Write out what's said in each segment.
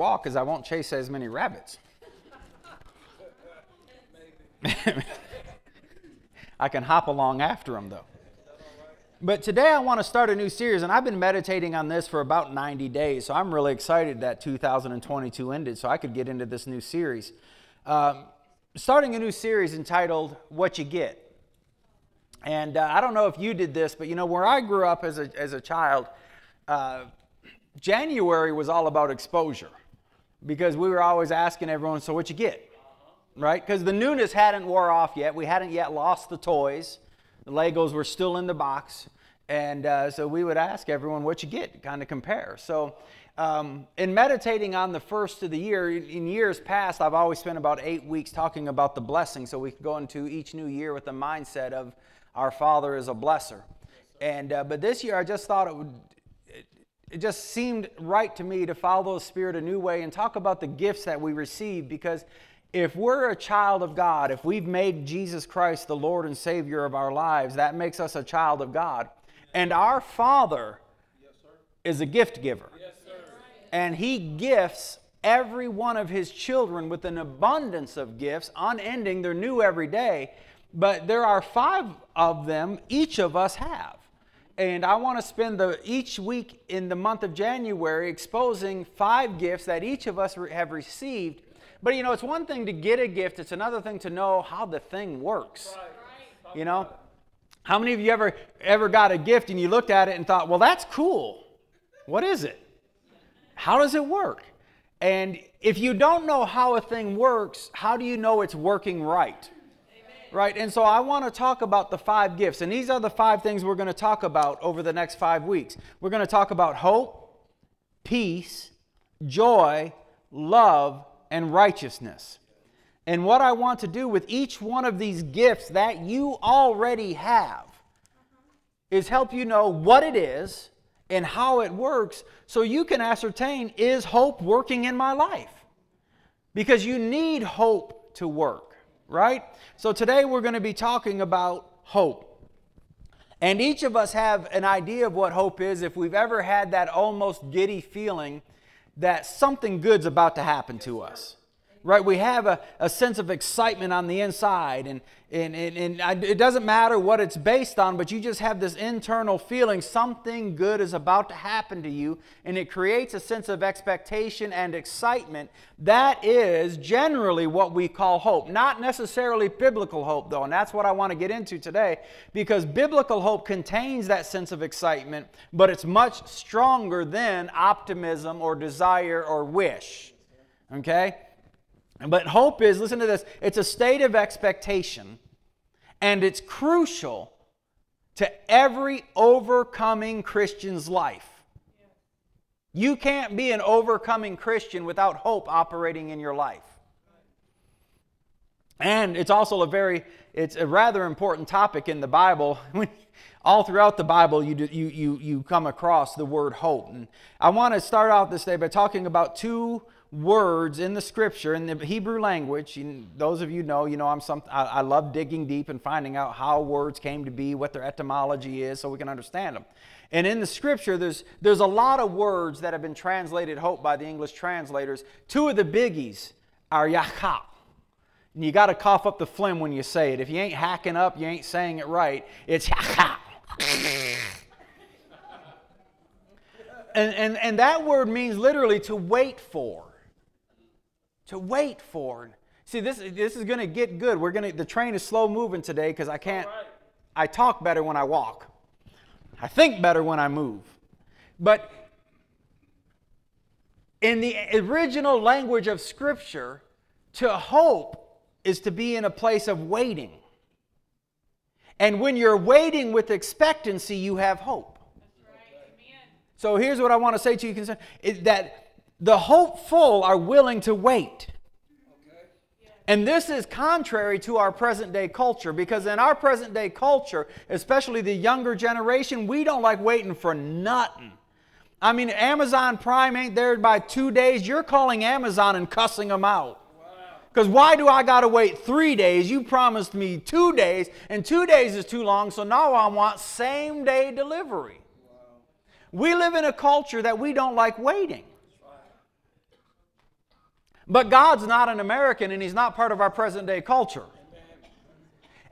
walk is I won't chase as many rabbits. I can hop along after them, though. But today I want to start a new series, and I've been meditating on this for about 90 days, so I'm really excited that 2022 ended so I could get into this new series. Starting a new series entitled, What You Get. And I don't know if you did this, but you know, where I grew up as a child, January was all about exposure because we were always asking everyone, so what you get? Right? Because the newness hadn't wore off yet. We hadn't yet lost the toys. The Legos were still in the box. And so we would ask everyone what you get to kind of compare. So in meditating on the first of the year, in years past, I've always spent about 8 weeks talking about the blessing. So we go into each new year with the mindset of our Father is a blesser. And but this year, I just thought it just seemed right to me to follow the Spirit a new way and talk about the gifts that we receive, because if we're a child of God, if we've made Jesus Christ the Lord and Savior of our lives, that makes us a child of God. And our Father is a gift giver. Yes, sir. And He gifts every one of His children with an abundance of gifts, unending. They're new every day. But there are 5 of them each of us have. And I want to spend each week in the month of January exposing 5 gifts that each of us have received. But, you know, it's one thing to get a gift. It's another thing to know how the thing works. Right. You know, how many of you ever got a gift and you looked at it and thought, well, that's cool. What is it? How does it work? And if you don't know how a thing works, how do you know it's working right? Right, and so I want to talk about the 5 gifts, and these are the 5 things we're going to talk about over the next 5 weeks. We're going to talk about hope, peace, joy, love, and righteousness. And what I want to do with each one of these gifts that you already have is help you know what it is and how it works so you can ascertain, is hope working in my life? Because you need hope to work. Right? So today we're going to be talking about hope. And each of us have an idea of what hope is if we've ever had that almost giddy feeling that something good's about to happen to us. Right? We have a sense of excitement on the inside, and it doesn't matter what it's based on, but you just have this internal feeling something good is about to happen to you, and it creates a sense of expectation and excitement. That is generally what we call hope. Not necessarily biblical hope, though, and that's what I want to get into today, because biblical hope contains that sense of excitement, but it's much stronger than optimism or desire or wish. Okay? But hope is, listen to this, it's a state of expectation, and it's crucial to every overcoming Christian's life. You can't be an overcoming Christian without hope operating in your life. And it's also a rather important topic in the Bible. All throughout the Bible, you come across the word hope. And I want to start out this day by talking about 2 words in the Scripture, in the Hebrew language. Those of you know I love digging deep and finding out how words came to be, what their etymology is, so we can understand them. And in the Scripture, there's a lot of words that have been translated hope by the English translators. 2 of the biggies are yakhal. And you got to cough up the phlegm when you say it. If you ain't hacking up, you ain't saying it right. It's yakhal. And that word means literally to wait for. To wait for. See, this is going to get good. The train is slow moving today because I can't. Right. I talk better when I walk. I think better when I move. But in the original language of Scripture, to hope is to be in a place of waiting. And when you're waiting with expectancy, you have hope. That's right. Amen. So here's what I want to say to you concerning that. The hopeful are willing to wait. Okay. And this is contrary to our present-day culture, because in our present-day culture, especially the younger generation, we don't like waiting for nothing. I mean, Amazon Prime ain't there by 2 days. You're calling Amazon and cussing them out. Because why do I got to wait 3 days? You promised me 2 days, and 2 days is too long, so now I want same-day delivery. Wow. We live in a culture that we don't like waiting. But God's not an American, and He's not part of our present-day culture.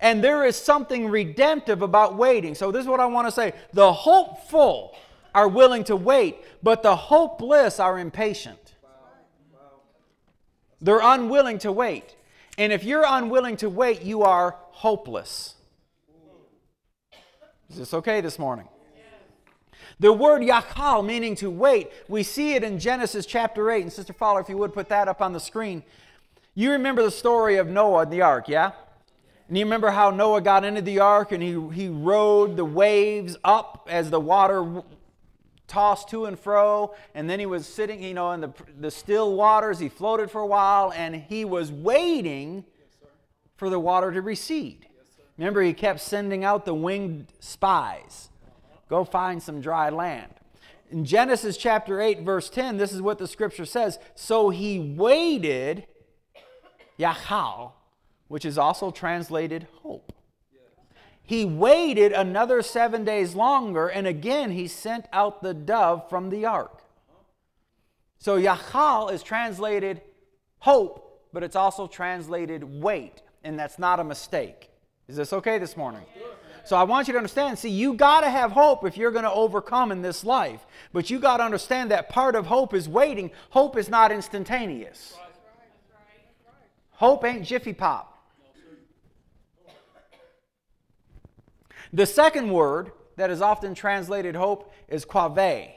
And there is something redemptive about waiting. So this is what I want to say. The hopeful are willing to wait, but the hopeless are impatient. They're unwilling to wait. And if you're unwilling to wait, you are hopeless. Is this okay this morning? The word yakhal, meaning to wait, we see it in Genesis chapter 8. And Sister Fowler, if you would put that up on the screen. You remember the story of Noah and the ark, yeah? And you remember how Noah got into the ark and he rode the waves up as the water tossed to and fro. And then he was sitting, you know, in the still waters. He floated for a while and he was waiting for the water to recede. Remember, he kept sending out the winged spies. Go find some dry land. In Genesis chapter 8, verse 10, this is what the scripture says. So he waited, yachal, which is also translated hope. He waited another 7 days longer, and again he sent out the dove from the ark. So yachal is translated hope, but it's also translated wait, and that's not a mistake. Is this okay this morning? So I want you to understand, see, you got to have hope if you're going to overcome in this life. But you got to understand that part of hope is waiting. Hope is not instantaneous. Hope ain't Jiffy Pop. The second word that is often translated hope is qavah.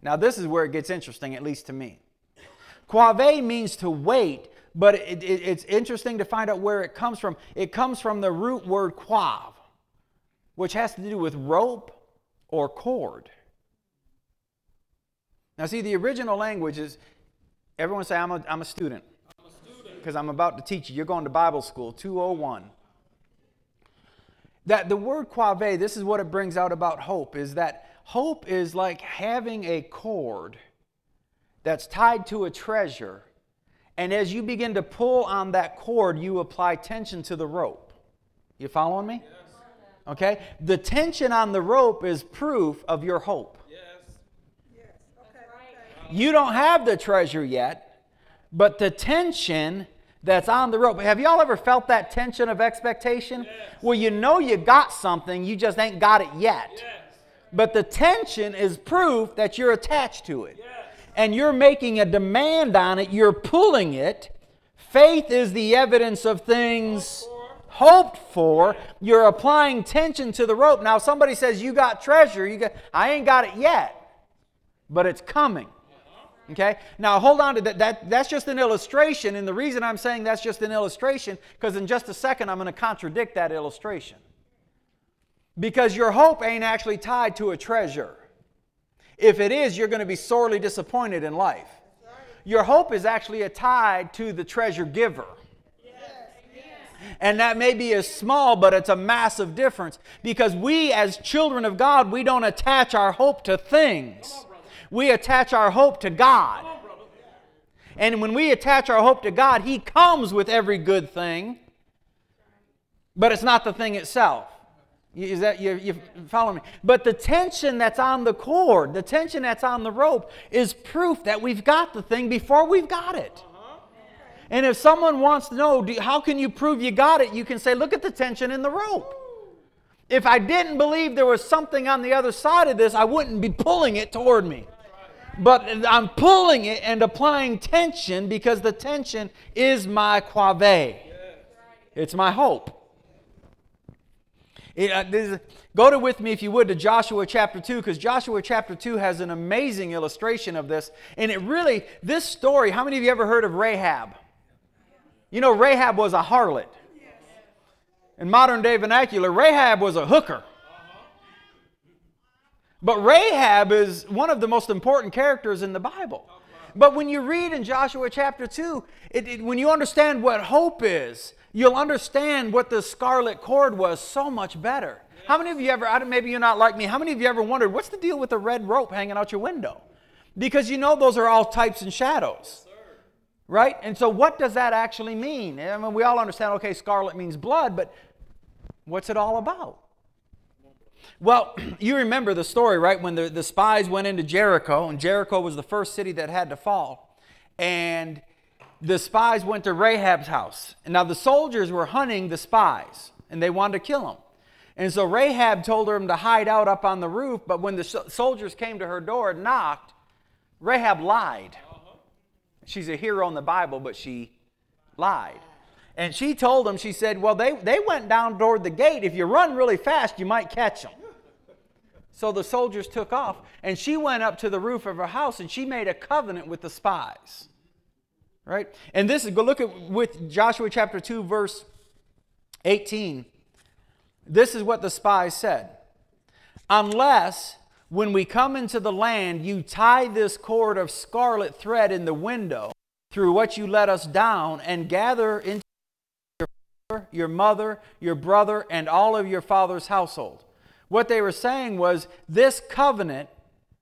Now this is where it gets interesting, at least to me. Qavah means to wait, but it's interesting to find out where it comes from. It comes from the root word qav, which has to do with rope or cord. Now see, the original language is, everyone say, I'm a student. Because I'm about to teach you. You're going to Bible school, 201. That the word qavah, this is what it brings out about hope, is that hope is like having a cord that's tied to a treasure. And as you begin to pull on that cord, you apply tension to the rope. You following me? Yeah. Okay? The tension on the rope is proof of your hope. Yes. Yes. Okay. Right. You don't have the treasure yet, but the tension that's on the rope. Have y'all ever felt that tension of expectation? Yes. Well, you know you got something, you just ain't got it yet. Yes. But the tension is proof that you're attached to it. Yes. And you're making a demand on it, you're pulling it. Faith is the evidence of things hoped for. You're applying tension to the rope. Now somebody says, you got treasure. I ain't got it yet, but it's coming. Okay? Now hold on to that. That's just an illustration. And the reason I'm saying that's just an illustration, because in just a second I'm going to contradict that illustration. Because your hope ain't actually tied to a treasure. If it is, you're going to be sorely disappointed in life. Your hope is actually tied to the treasure giver. And that may be a small, but it's a massive difference. Because we, as children of God, we don't attach our hope to things. We attach our hope to God. And when we attach our hope to God, He comes with every good thing. But it's not the thing itself. Is that, you follow me? But the tension that's on the cord, the tension that's on the rope, is proof that we've got the thing before we've got it. And if someone wants to know, how can you prove you got it? You can say, look at the tension in the rope. If I didn't believe there was something on the other side of this, I wouldn't be pulling it toward me. But I'm pulling it and applying tension because the tension is my qavah. It's my hope. Go to with me, if you would, to Joshua chapter 2, because Joshua chapter 2 has an amazing illustration of this. And it really, this story, how many of you ever heard of Rahab? You know, Rahab was a harlot. In modern day vernacular, Rahab was a hooker. But Rahab is one of the most important characters in the Bible. But when you read in Joshua chapter 2, when you understand what hope is, you'll understand what the scarlet cord was so much better. How many of you ever, maybe you're not like me, how many of you ever wondered, what's the deal with the red rope hanging out your window? Because you know those are all types and shadows. Right? And so what does that actually mean? I mean, we all understand, okay, scarlet means blood, but what's it all about? Well, you remember the story, right? When the spies went into Jericho, and Jericho was the first city that had to fall. And the spies went to Rahab's house. And now the soldiers were hunting the spies, and they wanted to kill them. And so Rahab told them to hide out up on the roof, but when the soldiers came to her door and knocked, Rahab lied. She's a hero in the Bible, but she lied. And she told them, she said, well, they went down toward the gate. If you run really fast, you might catch them. So the soldiers took off, and she went up to the roof of her house, and she made a covenant with the spies. Right? And this is, go look at with Joshua chapter 2, verse 18. This is what the spies said. Unless, when we come into the land, you tie this cord of scarlet thread in the window through which you let us down and gather into your father, your mother, your brother, and all of your father's household. What they were saying was, this covenant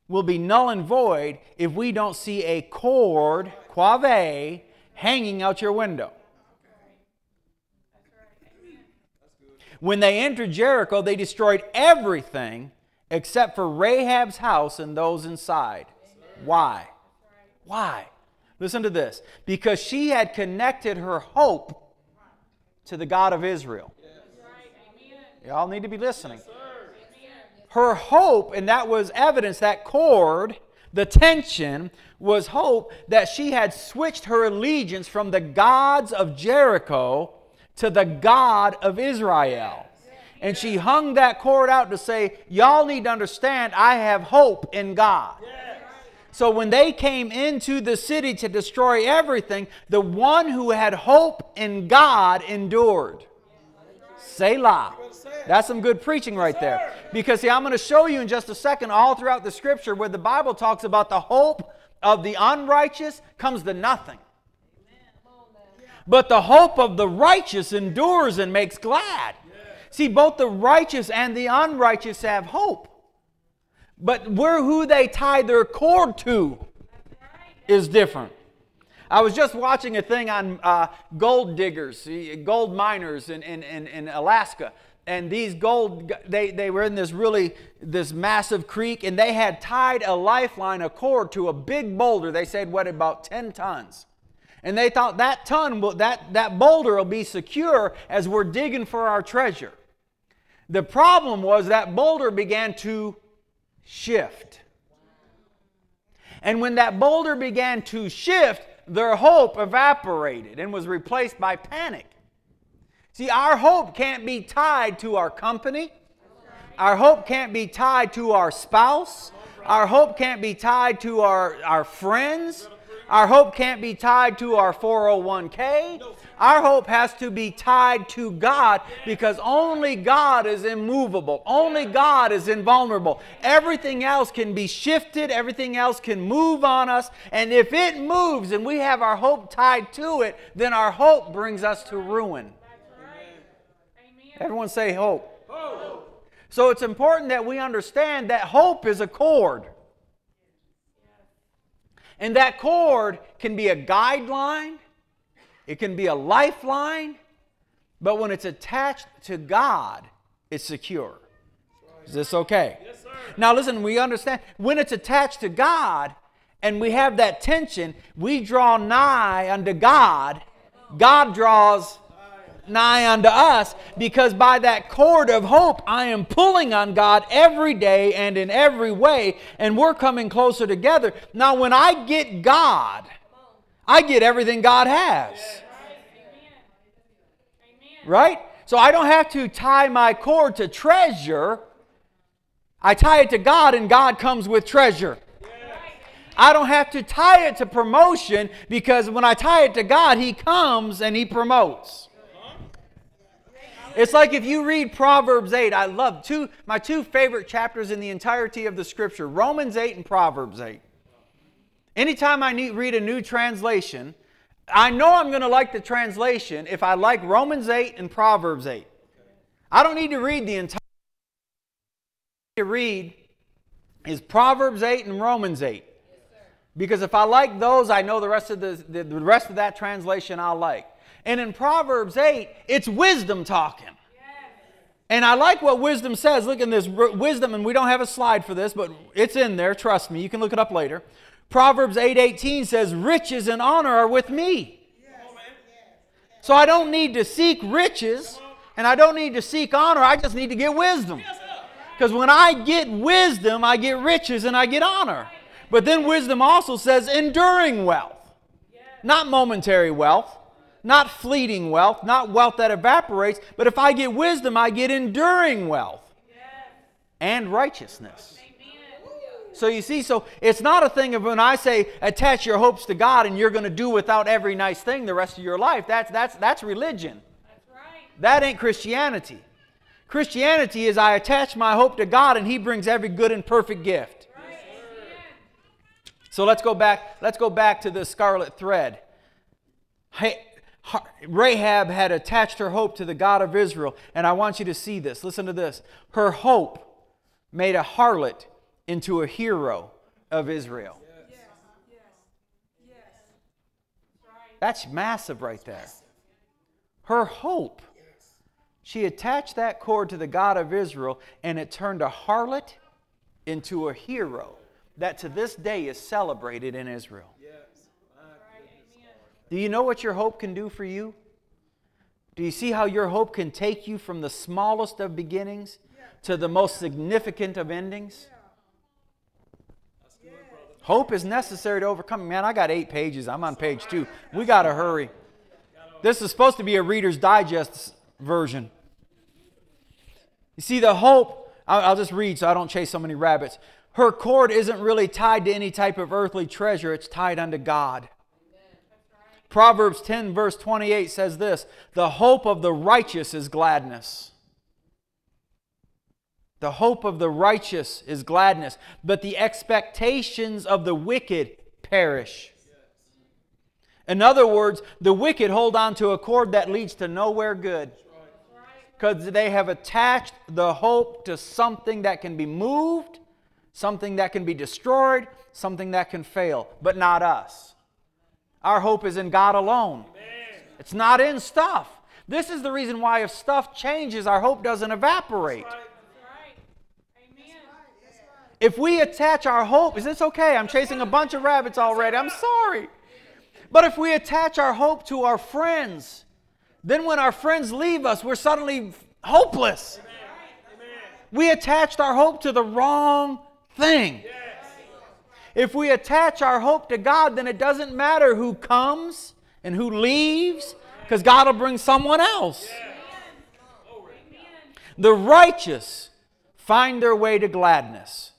will be null and void if we don't see a cord, qavah, hanging out your window. When they entered Jericho, they destroyed everything except for Rahab's house and those inside. Amen. Why? Why? Listen to this. Because she had connected her hope to the God of Israel. Yes. Y'all need to be listening. Yes, her hope, and that was evidence, that cord, the tension, was hope that she had switched her allegiance from the gods of Jericho to the God of Israel. And she hung that cord out to say, y'all need to understand, I have hope in God. Yes. So when they came into the city to destroy everything, the one who had hope in God endured. Selah. That's some good preaching right there. Because see, I'm going to show you in just a second all throughout the Scripture where the Bible talks about the hope of the unrighteous comes to nothing. But the hope of the righteous endures and makes glad. See, both the righteous and the unrighteous have hope. But where who they tie their cord to is different. I was just watching a thing on gold diggers, gold miners in Alaska. And these gold, they were in this massive creek, and they had tied a lifeline, a cord, to a big boulder. They said, what, about 10 tons. And they thought that boulder will be secure as we're digging for our treasure. The problem was that boulder began to shift. And when that boulder began to shift, their hope evaporated and was replaced by panic. See, our hope can't be tied to our company. Our hope can't be tied to our spouse. Our hope can't be tied to our friends. Our hope can't be tied to our 401k. Our hope has to be tied to God, because only God is immovable. Only God is invulnerable. Everything else can be shifted. Everything else can move on us. And if it moves and we have our hope tied to it, then our hope brings us to ruin. Everyone say hope. So it's important that we understand that hope is a cord. And that cord can be a guideline, it can be a lifeline, but when it's attached to God, it's secure. Is this okay? Yes, sir. Now listen, we understand, when it's attached to God, and we have that tension, we draw nigh unto God, God draws nigh unto us, because by that cord of hope I am pulling on God every day and in every way, and we're coming closer together. Now when I get God, I get everything God has. Yes. Right? So I don't have to tie my cord to treasure. I tie it to God, and God comes with treasure. I don't have to tie it to promotion, because when I tie it to God, He comes and He promotes. It's like if you read Proverbs 8, I love my two favorite chapters in the entirety of the Scripture, Romans 8 and Proverbs 8. Anytime I read a new translation, I know I'm going to like the translation if I like Romans 8 and Proverbs 8. I don't need to read the entire. What I need to read is Proverbs 8 and Romans 8. Because if I like those, I know the rest of the rest of that translation I'll like. And in Proverbs 8, it's wisdom talking. And I like what wisdom says. Look in this wisdom, and we don't have a slide for this, but it's in there. Trust me, you can look it up later. Proverbs 8:18 says, riches and honor are with me, So I don't need to seek riches and I don't need to seek honor. I just need to get wisdom. Because when I get wisdom, I get riches and I get honor. But then wisdom also says enduring wealth. Not momentary wealth, not fleeting wealth, not wealth that evaporates. But if I get wisdom, I get enduring wealth and righteousness. So you see, so it's not a thing of when I say attach your hopes to God and you're going to do without every nice thing the rest of your life. That's religion. That's right. That ain't Christianity. Christianity is I attach my hope to God and He brings every good and perfect gift. Right. So let's go back to the scarlet thread. Hey, Rahab had attached her hope to the God of Israel, and I want you to see this. Listen to this. Her hope made a harlot into a hero of Israel. Yes. Yes. Yes. That's massive right there. Her hope. She attached that cord to the God of Israel and it turned a harlot into a hero that to this day is celebrated in Israel. Yes. Do you know what your hope can do for you? Do you see how your hope can take you from the smallest of beginnings to the most significant of endings? Hope is necessary to overcome. Man, I got 8 pages. I'm on page 2. We got to hurry. This is supposed to be a Reader's Digest version. You see, the hope, I'll just read so I don't chase so many rabbits. Her cord isn't really tied to any type of earthly treasure. It's tied unto God. Proverbs 10 verse 28 says this, the hope of the righteous is gladness. The hope of the righteous is gladness, but the expectations of the wicked perish. In other words, the wicked hold on to a cord that leads to nowhere good. Because they have attached the hope to something that can be moved, something that can be destroyed, something that can fail, but not us. Our hope is in God alone. It's not in stuff. This is the reason why if stuff changes, our hope doesn't evaporate. If we attach our hope, is this okay? I'm chasing a bunch of rabbits already. I'm sorry. But if we attach our hope to our friends, then when our friends leave us, we're suddenly hopeless. Amen. We attached our hope to the wrong thing. Yes. If we attach our hope to God, then it doesn't matter who comes and who leaves, because God will bring someone else. Yes. The righteous find their way to gladness.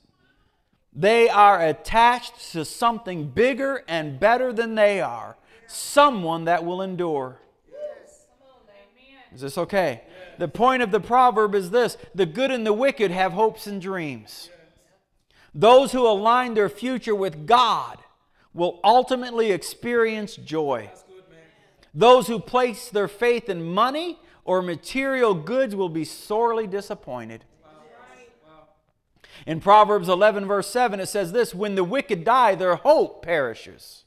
They are attached to something bigger and better than they are. Someone that will endure. Is this okay? The point of the proverb is this. The good and the wicked have hopes and dreams. Those who align their future with God will ultimately experience joy. Those who place their faith in money or material goods will be sorely disappointed. In Proverbs 11 verse 7 it says this, when the wicked die, their hope perishes.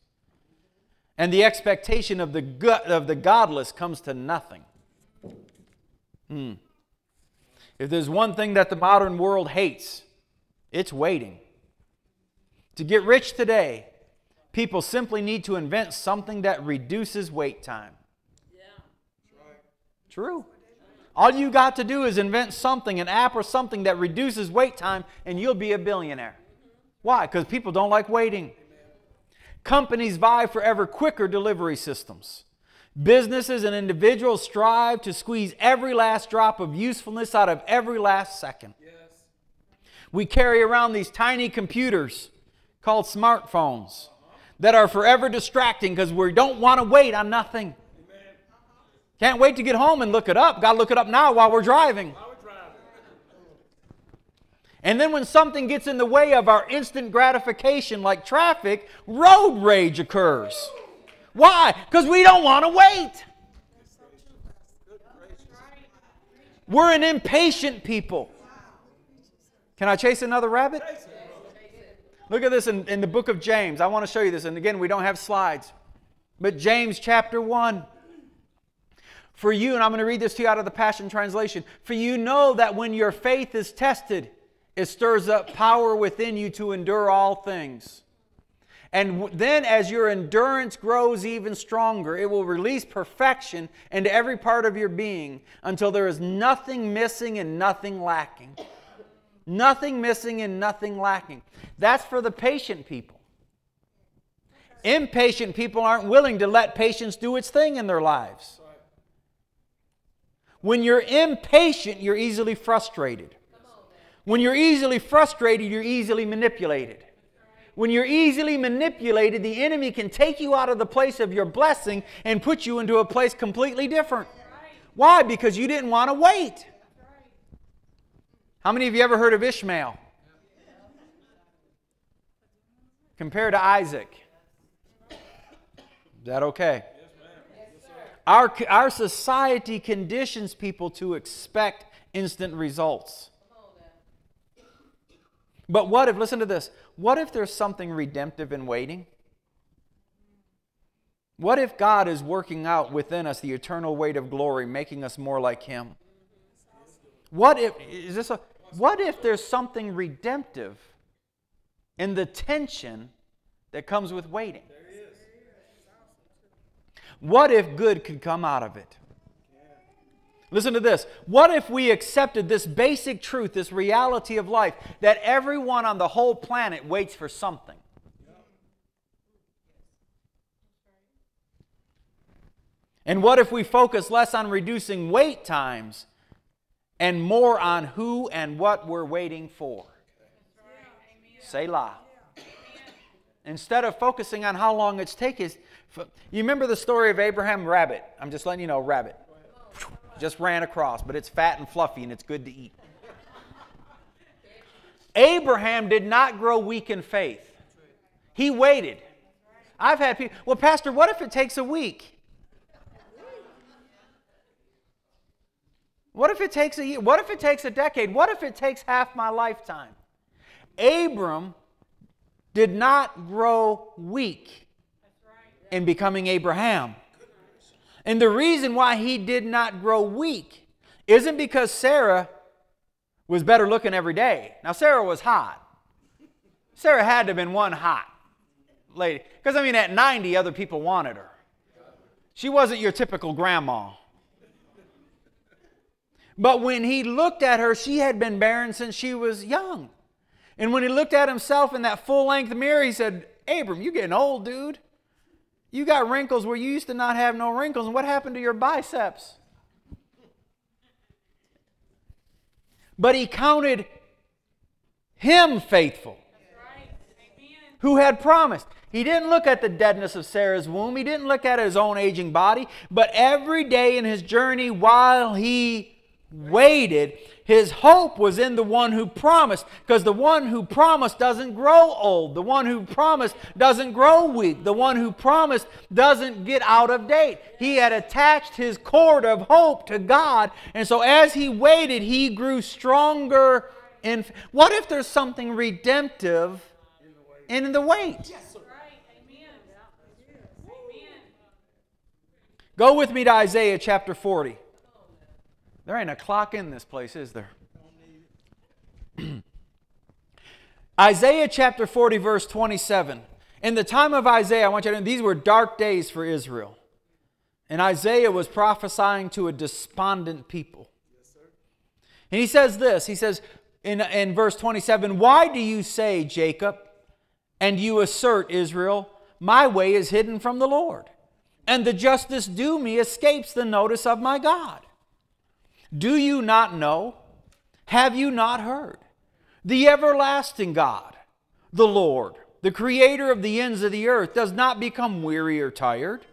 And the expectation of the godless comes to nothing. If there's one thing that the modern world hates, it's waiting. To get rich today, people simply need to invent something that reduces wait time. Yeah. True. All you got to do is invent something, an app or something that reduces wait time, and you'll be a billionaire. Why? Because people don't like waiting. Companies vie for ever quicker delivery systems. Businesses and individuals strive to squeeze every last drop of usefulness out of every last second. We carry around these tiny computers called smartphones that are forever distracting because we don't want to wait on nothing. Can't wait to get home and look it up. Got to look it up now while we're driving. And then when something gets in the way of our instant gratification like traffic, road rage occurs. Why? Because we don't want to wait. We're an impatient people. Can I chase another rabbit? Look at this in the book of James. I want to show you this. And again, we don't have slides. But James chapter 1. For you, and I'm going to read this to you out of the Passion Translation. For you know that when your faith is tested, it stirs up power within you to endure all things. And then as your endurance grows even stronger, it will release perfection into every part of your being until there is nothing missing and nothing lacking. Nothing missing and nothing lacking. That's for the patient people. Impatient people aren't willing to let patience do its thing in their lives. When you're impatient, you're easily frustrated. When you're easily frustrated, you're easily manipulated. When you're easily manipulated, the enemy can take you out of the place of your blessing and put you into a place completely different. Why? Because you didn't want to wait. How many of you ever heard of Ishmael? Compared to Isaac. Is that okay? Our society conditions people to expect instant results. But what if, listen to this, what if there's something redemptive in waiting? What if God is working out within us the eternal weight of glory, making us more like Him? What if there's something redemptive in the tension that comes with waiting? What if good could come out of it? Listen to this. What if we accepted this basic truth, this reality of life, that everyone on the whole planet waits for something? And what if we focus less on reducing wait times and more on who and what we're waiting for? Selah. Instead of focusing on how long it's taking. You remember the story of Abraham? Rabbit. I'm just letting you know, rabbit. Just ran across, but it's fat and fluffy and it's good to eat. Abraham did not grow weak in faith. He waited. I've had people, well, Pastor, what if it takes a week? What if it takes a year? What if it takes a decade? What if it takes half my lifetime? Abram did not grow weak in becoming Abraham. And the reason why he did not grow weak isn't because Sarah was better looking every day. Now, Sarah was hot. Sarah had to have been one hot lady. Because, I mean, at 90, other people wanted her. She wasn't your typical grandma. But when he looked at her, she had been barren since she was young. And when he looked at himself in that full-length mirror, he said, Abram, you're getting old, dude. You got wrinkles where you used to not have no wrinkles. And what happened to your biceps? But he counted him faithful. That's right. Amen. Who had promised. He didn't look at the deadness of Sarah's womb. He didn't look at his own aging body. But every day in his journey while he waited, his hope was in the one who promised, because the one who promised doesn't grow old. The one who promised doesn't grow weak. The one who promised doesn't get out of date. He had attached his cord of hope to God, and so as he waited, he grew stronger. And what if there's something redemptive in the wait? Go with me to Isaiah chapter 40. There ain't a clock in this place, is there? Isaiah chapter 40, verse 27. In the time of Isaiah, I want you to know, these were dark days for Israel. And Isaiah was prophesying to a despondent people. Yes, sir. And he says this, he says in verse 27, why do you say, Jacob, and you assert, Israel, my way is hidden from the Lord, and the justice due me escapes the notice of my God? Do you not know? Have you not heard? The everlasting God, the Lord, the creator of the ends of the earth, does not become weary or tired.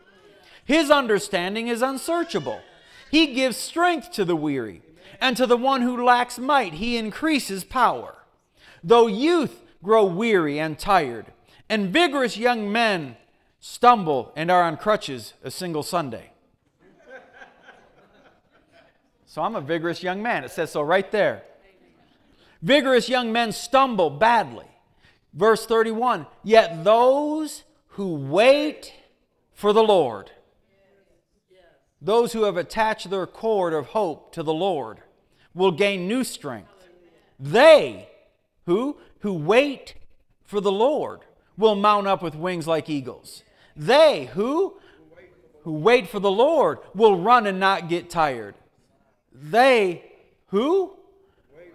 His understanding is unsearchable. He gives strength to the weary, and to the one who lacks might, he increases power. Though youth grow weary and tired, and vigorous young men stumble and are on crutches a single Sunday. So I'm a vigorous young man. It says so right there. Vigorous young men stumble badly. Verse 31, yet those who wait for the Lord, those who have attached their cord of hope to the Lord, will gain new strength. They who wait for the Lord will mount up with wings like eagles. They who wait for the Lord will run and not get tired. They who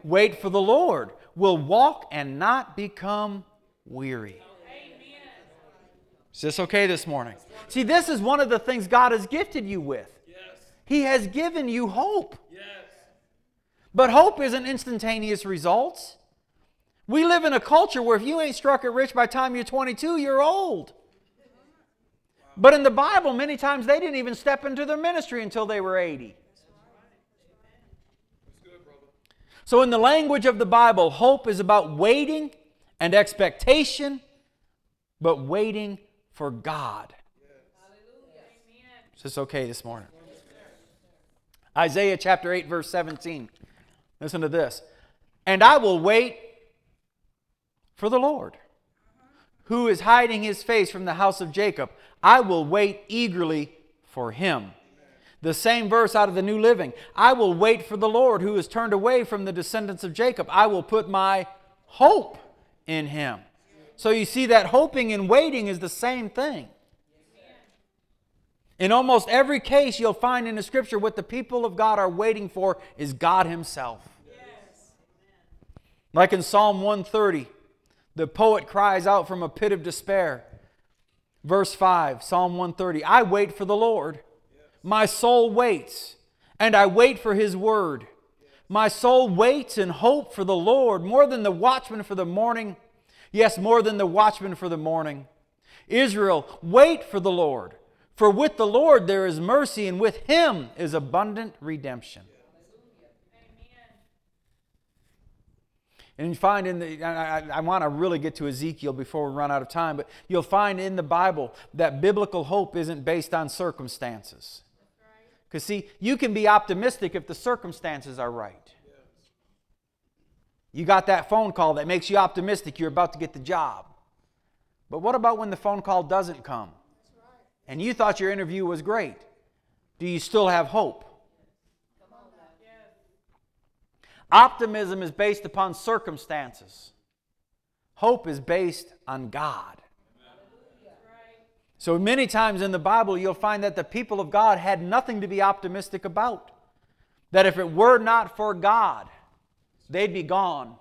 wait for the Lord will walk and not become weary. Is this okay this morning? See, this is one of the things God has gifted you with. He has given you hope. But hope isn't instantaneous results. We live in a culture where if you ain't struck it rich by the time you're 22, you're old. But in the Bible, many times they didn't even step into their ministry until they were 80. So in the language of the Bible, hope is about waiting and expectation, but waiting for God. Is this okay this morning? Isaiah chapter 8, verse 17. Listen to this. And I will wait for the Lord, who is hiding His face from the house of Jacob. I will wait eagerly for Him. The same verse out of the New Living. I will wait for the Lord, who is turned away from the descendants of Jacob. I will put my hope in Him. So you see that hoping and waiting is the same thing. In almost every case you'll find in the Scripture, what the people of God are waiting for is God Himself. Yes. Like in Psalm 130, the poet cries out from a pit of despair. Verse 5, Psalm 130, I wait for the Lord. My soul waits, and I wait for His word. My soul waits in hope for the Lord, more than the watchman for the morning. Yes, more than the watchman for the morning. Israel, wait for the Lord. For with the Lord there is mercy, and with Him is abundant redemption. And you find in the, I want to really get to Ezekiel before we run out of time, but you'll find in the Bible that biblical hope isn't based on circumstances. Because see, you can be optimistic if the circumstances are right. You got that phone call that makes you optimistic you're about to get the job. But what about when the phone call doesn't come? And you thought your interview was great. Do you still have hope? Optimism is based upon circumstances. Hope is based on God. So many times in the Bible, you'll find that the people of God had nothing to be optimistic about. That if it were not for God, they'd be gone.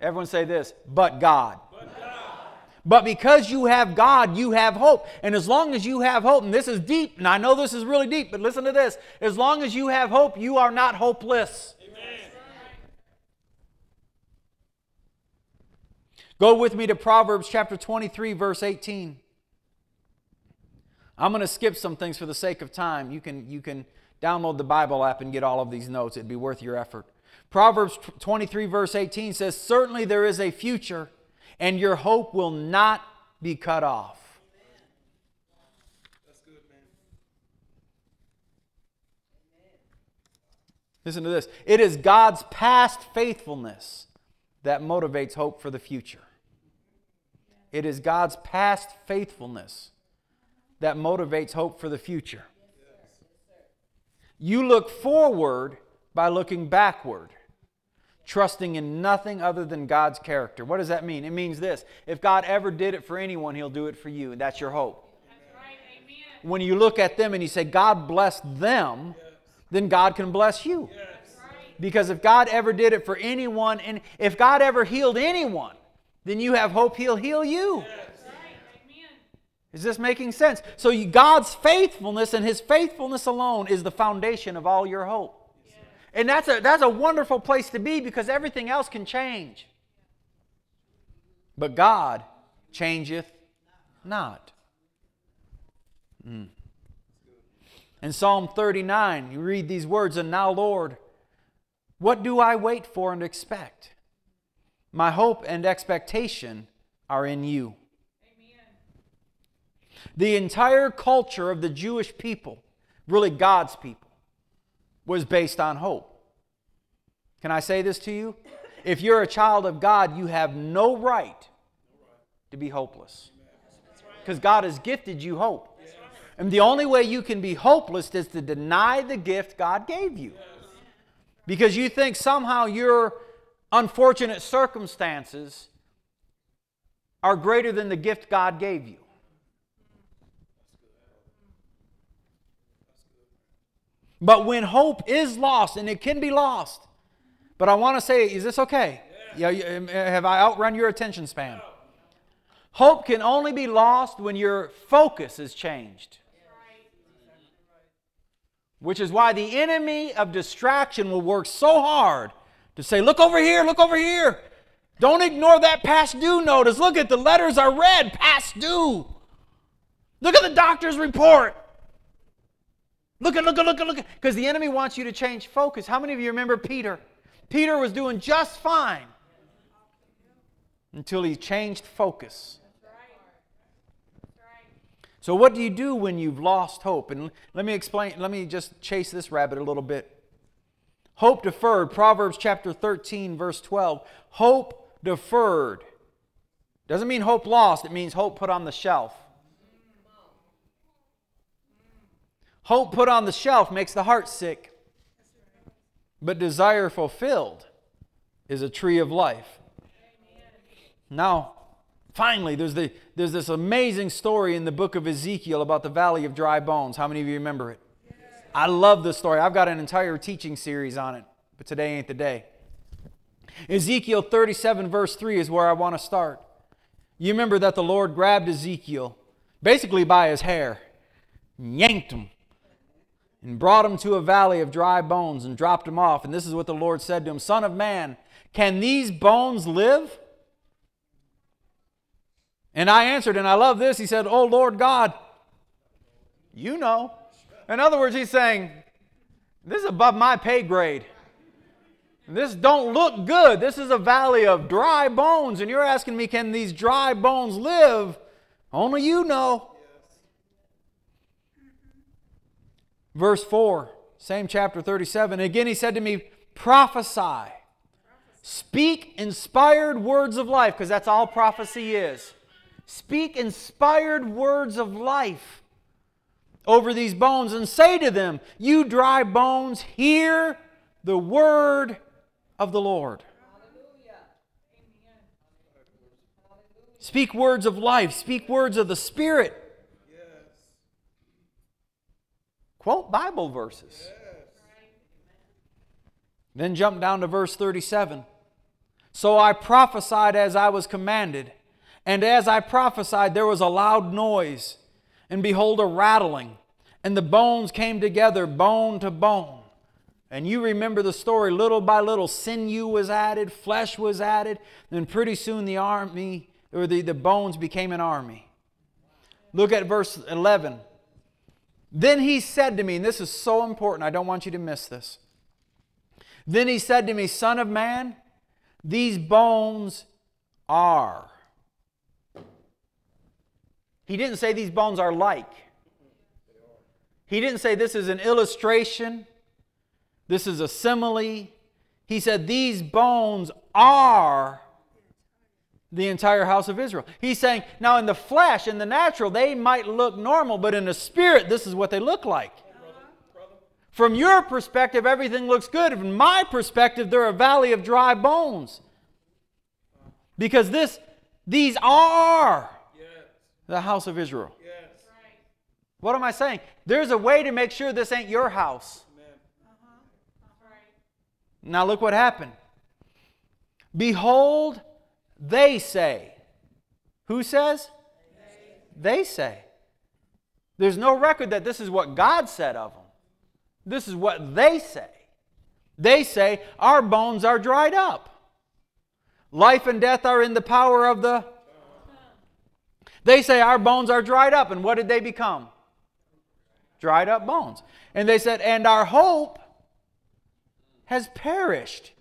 Everyone say this, but God. But God. But because you have God, you have hope. And as long as you have hope, and this is deep, and I know this is really deep, but listen to this. As long as you have hope, you are not hopeless. Amen. Go with me to Proverbs chapter 23, verse 18. I'm going to skip some things for the sake of time. You can download the Bible app and get all of these notes. It'd be worth your effort. Proverbs 23, verse 18 says, certainly there is a future, and your hope will not be cut off. That's good, man. Listen to this. It is God's past faithfulness that motivates hope for the future. It is God's past faithfulness that motivates hope for the future. You look forward by looking backward, trusting in nothing other than God's character. What does that mean? It means this. If God ever did it for anyone, He'll do it for you. And that's your hope. That's right. Amen. When you look at them and you say, God blessed them, then God can bless you. Yes. Because if God ever did it for anyone, and if God ever healed anyone, then you have hope He'll heal you. Yes. That's right. Amen. Is this making sense? So God's faithfulness and His faithfulness alone is the foundation of all your hope. And that's a wonderful place to be, because everything else can change. But God changeth not. In Psalm 39, you read these words, and now, Lord, what do I wait for and expect? My hope and expectation are in You. Amen. The entire culture of the Jewish people, really God's people, was based on hope. Can I say this to you? If you're a child of God, you have no right to be hopeless. Because God has gifted you hope. And the only way you can be hopeless is to deny the gift God gave you. Because you think somehow your unfortunate circumstances are greater than the gift God gave you. But when hope is lost, and it can be lost, but I want to say, is this okay? Yeah. Have I outrun your attention span? No. Hope can only be lost when your focus is changed. Right. Which is why the enemy of distraction will work so hard to say, look over here, look over here. Don't ignore that past due notice. Look at the letters I read, past due. Look at the doctor's report. Look at. Because the enemy wants you to change focus. How many of you remember Peter? Peter was doing just fine until he changed focus. So what do you do when you've lost hope? And let me explain. Let me just chase this rabbit a little bit. Hope deferred. Proverbs chapter 13, verse 12. Hope deferred. Doesn't mean hope lost. It means hope put on the shelf. Hope put on the shelf makes the heart sick. But desire fulfilled is a tree of life. Now, finally, there's this amazing story in the book of Ezekiel about the Valley of Dry Bones. How many of you remember it? Yes. I love this story. I've got an entire teaching series on it, but today ain't the day. Ezekiel 37 verse 3 is where I want to start. You remember that the Lord grabbed Ezekiel basically by his hair, yanked him, and brought him to a valley of dry bones and dropped him off. And this is what the Lord said to him, Son of man, can these bones live? And I answered, and I love this, he said, Oh Lord God, you know. In other words, he's saying, this is above my pay grade. This don't look good. This is a valley of dry bones, and you're asking me, can these dry bones live? Only you know. Verse 4, same chapter 37. Again, he said to me, prophesy. Speak inspired words of life, because that's all prophecy is. Speak inspired words of life over these bones and say to them, you dry bones, hear the word of the Lord. Speak words of life. Speak words of the Spirit. Quote Bible verses. Yes. Then jump down to verse 37. So I prophesied as I was commanded, and as I prophesied there was a loud noise, and behold a rattling, and the bones came together, bone to bone. And you remember the story, little by little, sinew was added, flesh was added, and pretty soon the army, or the bones became an army. Look at verse 11. Then he said to me, and this is so important, I don't want you to miss this. Then he said to me, Son of man, these bones are. He didn't say these bones are like. He didn't say this is an illustration. This is a simile. He said these bones are the entire house of Israel. He's saying, now in the flesh, in the natural, they might look normal, but in the spirit, this is what they look like. From your perspective, everything looks good. From my perspective, they're a valley of dry bones. Because these are the house of Israel. Yes. What am I saying? There's a way to make sure this ain't your house. Now look what happened. Behold, they say. Who says? They say. There's no record that this is what God said of them. This is what they say. They say, our bones are dried up. Life and death are in the power of the... They say, our bones are dried up. And what did they become? Dried up bones. And they said, and our hope has perished.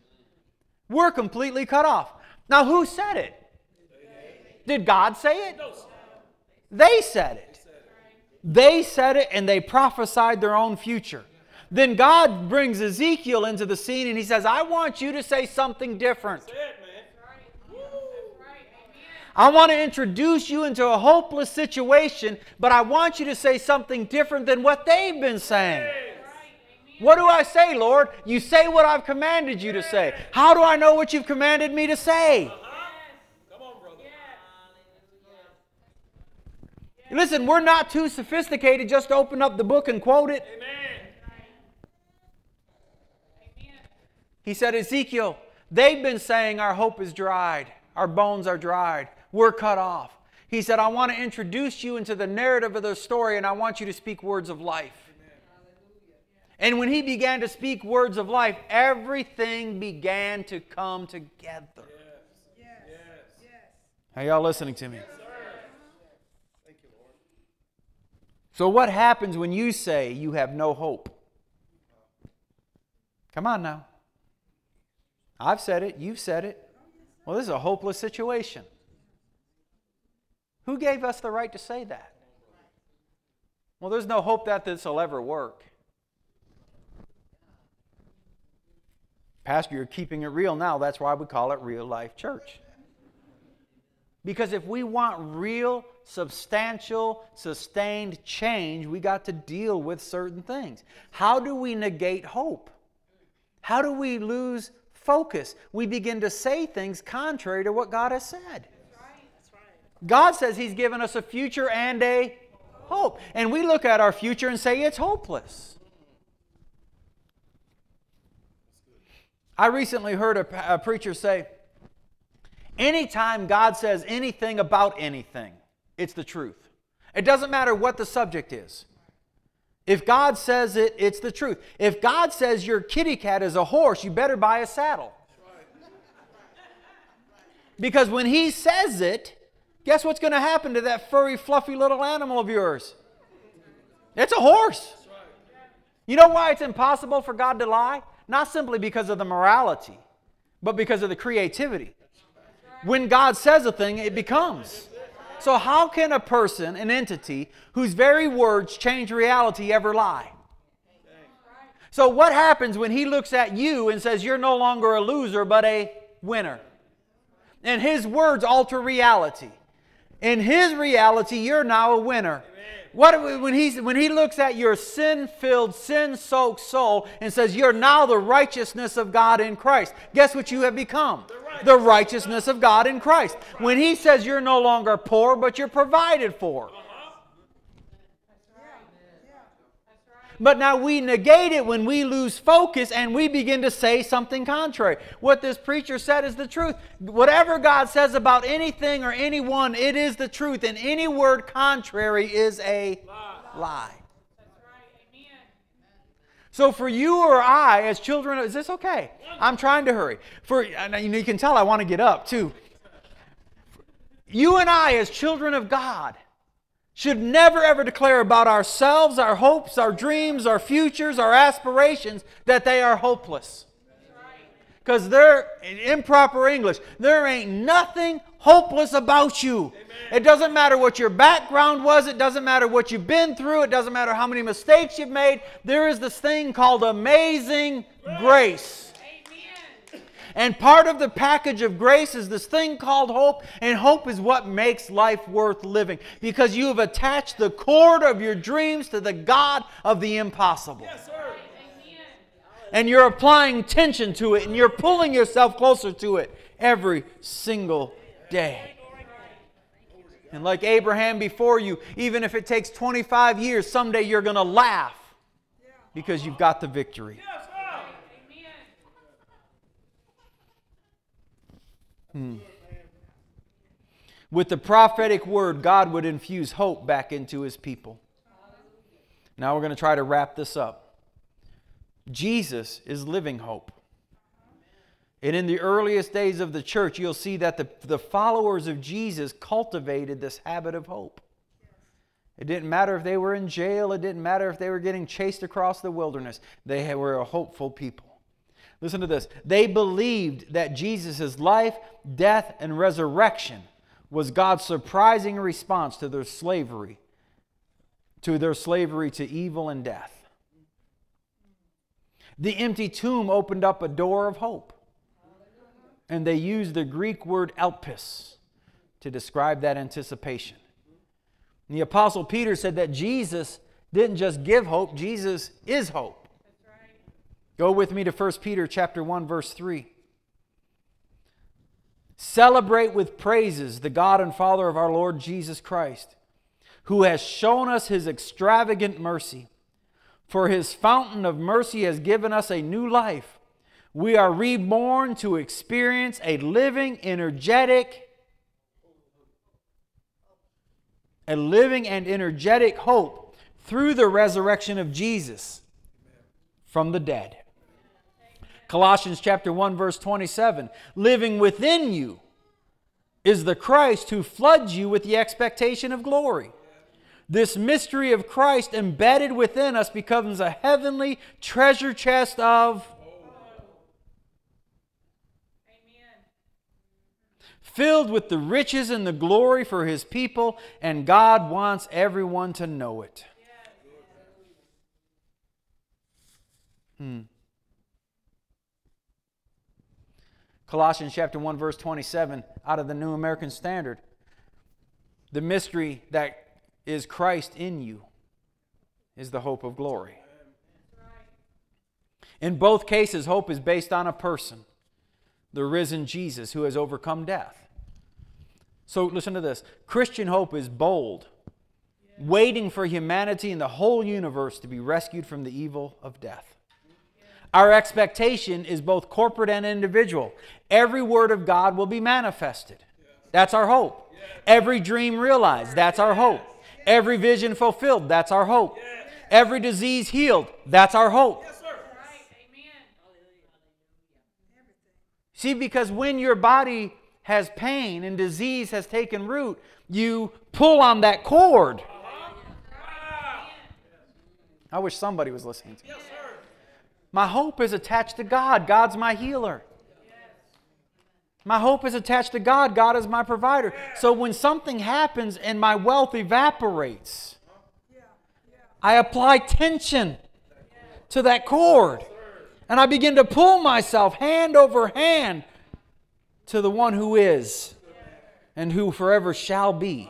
We're completely cut off. Now, who said it? Did God say it? They said it. They said it, and they prophesied their own future. Then God brings Ezekiel into the scene, and he says, I want you to say something different. I want to introduce you into a hopeless situation, but I want you to say something different than what they've been saying. What do I say, Lord? You say what I've commanded you to say. How do I know what you've commanded me to say? Come on, brother. Listen, we're not too sophisticated just to open up the book and quote it. Amen. He said, Ezekiel, they've been saying our hope is dried. Our bones are dried. We're cut off. He said, I want to introduce you into the narrative of the story, and I want you to speak words of life. Amen. And when he began to speak words of life, everything began to come together. Yes. Yes. Yes. Are y'all listening to me? Yes, sir. Thank you, Lord. So what happens when you say you have no hope? Come on now. I've said it. You've said it. Well, this is a hopeless situation. Who gave us the right to say that? Well, there's no hope that this will ever work. Pastor, you're keeping it real now. That's why we call it Real Life Church. Because if we want real, substantial, sustained change, we got to deal with certain things. How do we negate hope? How do we lose focus? We begin to say things contrary to what God has said. That's right. God says He's given us a future and a hope. And we look at our future and say it's hopeless. I recently heard a preacher say, anytime God says anything about anything, it's the truth. It doesn't matter what the subject is. If God says it, it's the truth. If God says your kitty cat is a horse, you better buy a saddle. Because when He says it, guess what's going to happen to that furry, fluffy little animal of yours? It's a horse. You know why it's impossible for God to lie? Not simply because of the morality, but because of the creativity. When God says a thing, it becomes. So how can a person, an entity, whose very words change reality ever lie? So what happens when He looks at you and says you're no longer a loser but a winner? And His words alter reality. In His reality, you're now a winner. What when He looks at your sin-filled, sin-soaked soul and says you're now the righteousness of God in Christ, guess what you have become? The righteousness of God in Christ. When He says you're no longer poor, but you're provided for. But now we negate it when we lose focus and we begin to say something contrary. What this preacher said is the truth. Whatever God says about anything or anyone, it is the truth. And any word contrary is a lie. That's right. Amen. So for you or I, as children, is this okay? I'm trying to hurry. You can tell I want to get up too. You and I, as children of God, should never ever declare about ourselves, our hopes, our dreams, our futures, our aspirations, that they are hopeless. Because they're, in improper English, there ain't nothing hopeless about you. Amen. It doesn't matter what your background was. It doesn't matter what you've been through. It doesn't matter how many mistakes you've made. There is this thing called amazing grace. And part of the package of grace is this thing called hope, and hope is what makes life worth living, because you have attached the cord of your dreams to the God of the impossible. Yes, sir. And you're applying tension to it, and you're pulling yourself closer to it every single day. And like Abraham before you, even if it takes 25 years, someday you're going to laugh because you've got the victory. With the prophetic word, God would infuse hope back into His people. Now we're going to try to wrap this up. Jesus is living hope. And in the earliest days of the church, you'll see that the followers of Jesus cultivated this habit of hope. It didn't matter if they were in jail. It didn't matter if they were getting chased across the wilderness. They were a hopeful people. Listen to this. They believed that Jesus' life, death, and resurrection was God's surprising response to their slavery, to evil and death. The empty tomb opened up a door of hope. And they used the Greek word elpis to describe that anticipation. And the Apostle Peter said that Jesus didn't just give hope, Jesus is hope. Go with me to 1 Peter chapter 1, verse 3. Celebrate with praises the God and Father of our Lord Jesus Christ, who has shown us his extravagant mercy. For his fountain of mercy has given us a new life. We are reborn to experience a living, energetic, hope through the resurrection of Jesus from the dead. Colossians chapter 1, verse 27. Living within you is the Christ who floods you with the expectation of glory. This mystery of Christ embedded within us becomes a heavenly treasure chest of filled with the riches and the glory for His people, and God wants everyone to know it. Colossians chapter 1, verse 27, out of the New American Standard. The mystery that is Christ in you is the hope of glory. In both cases, hope is based on a person, the risen Jesus who has overcome death. So listen to this. Christian hope is bold, waiting for humanity and the whole universe to be rescued from the evil of death. Our expectation is both corporate and individual. Every word of God will be manifested. That's our hope. Every dream realized. That's our hope. Every vision fulfilled. That's our hope. Every disease healed. That's our hope. See, because when your body has pain and disease has taken root, you pull on that cord. I wish somebody was listening to me. My hope is attached to God. God's my healer. My hope is attached to God. God is my provider. So when something happens and my wealth evaporates, I apply tension to that cord. And I begin to pull myself hand over hand to the one who is and who forever shall be.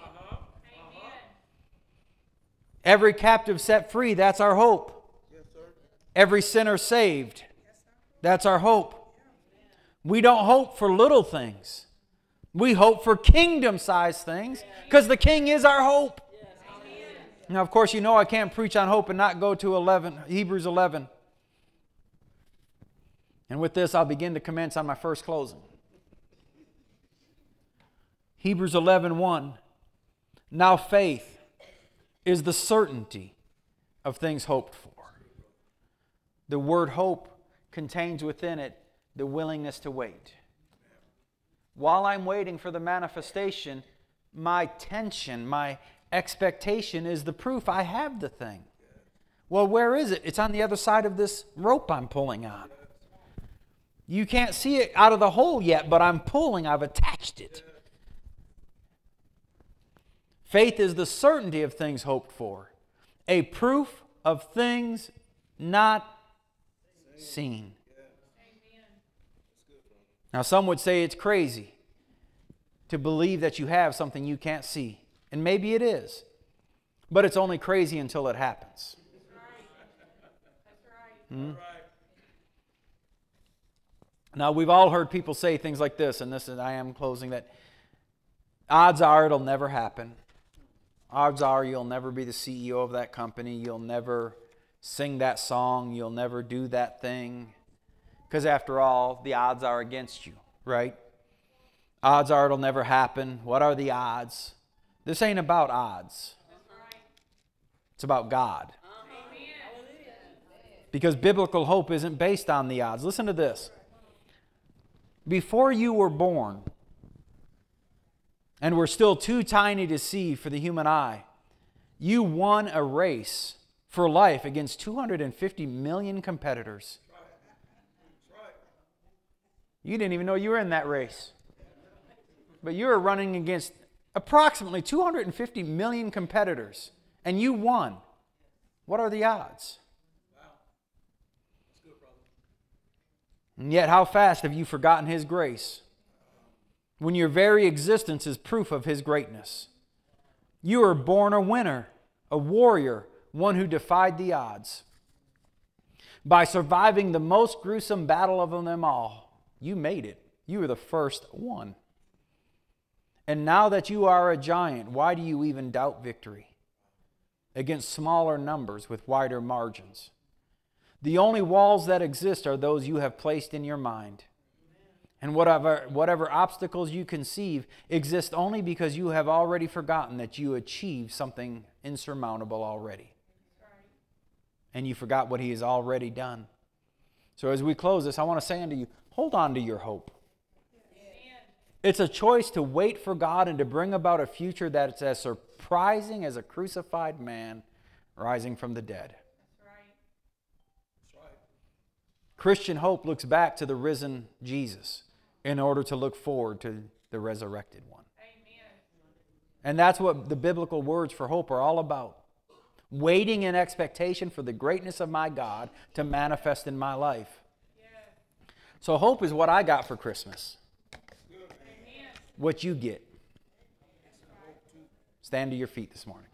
Every captive set free, that's our hope. Every sinner saved, that's our hope. We don't hope for little things. We hope for kingdom-sized things because the King is our hope. Now, of course, you know I can't preach on hope and not go to Hebrews 11. And with this, I'll begin to commence on my first closing. Hebrews 11:1. Now faith is the certainty of things hoped for. The word hope contains within it the willingness to wait. While I'm waiting for the manifestation, my tension, my expectation is the proof I have the thing. Well, where is it? It's on the other side of this rope I'm pulling on. You can't see it out of the hole yet, but I'm pulling. I've attached it. Faith is the certainty of things hoped for, a proof of things not seen. Now, some would say it's crazy to believe that you have something you can't see. And maybe it is. But it's only crazy until it happens. That's right. Now, we've all heard people say things like this, and I am closing, that odds are it'll never happen. Odds are you'll never be the CEO of that company. You'll never sing that song. You'll never do that thing. Because after all, the odds are against you, right? Odds are it'll never happen. What are the odds? This ain't about odds. It's about God. Because biblical hope isn't based on the odds. Listen to this. Before you were born, and were still too tiny to see for the human eye, you won a race for life against 250 million competitors. You didn't even know you were in that race. But you were running against approximately 250 million competitors, and you won. What are the odds? And yet how fast have you forgotten His grace when your very existence is proof of His greatness? You are born a winner, a warrior, one who defied the odds. By surviving the most gruesome battle of them all, you made it. You were the first one. And now that you are a giant, why do you even doubt victory? against smaller numbers with wider margins. The only walls that exist are those you have placed in your mind. And whatever obstacles you conceive exist only because you have already forgotten that you achieved something insurmountable already. And you forgot what He has already done. So as we close this, I want to say unto you, hold on to your hope. It's a choice to wait for God and to bring about a future that's as surprising as a crucified man rising from the dead. Christian hope looks back to the risen Jesus in order to look forward to the resurrected one. Amen. And that's what the biblical words for hope are all about. Waiting in expectation for the greatness of my God to manifest in my life. Yeah. So hope is what I got for Christmas. Amen. What you get. Stand to your feet this morning.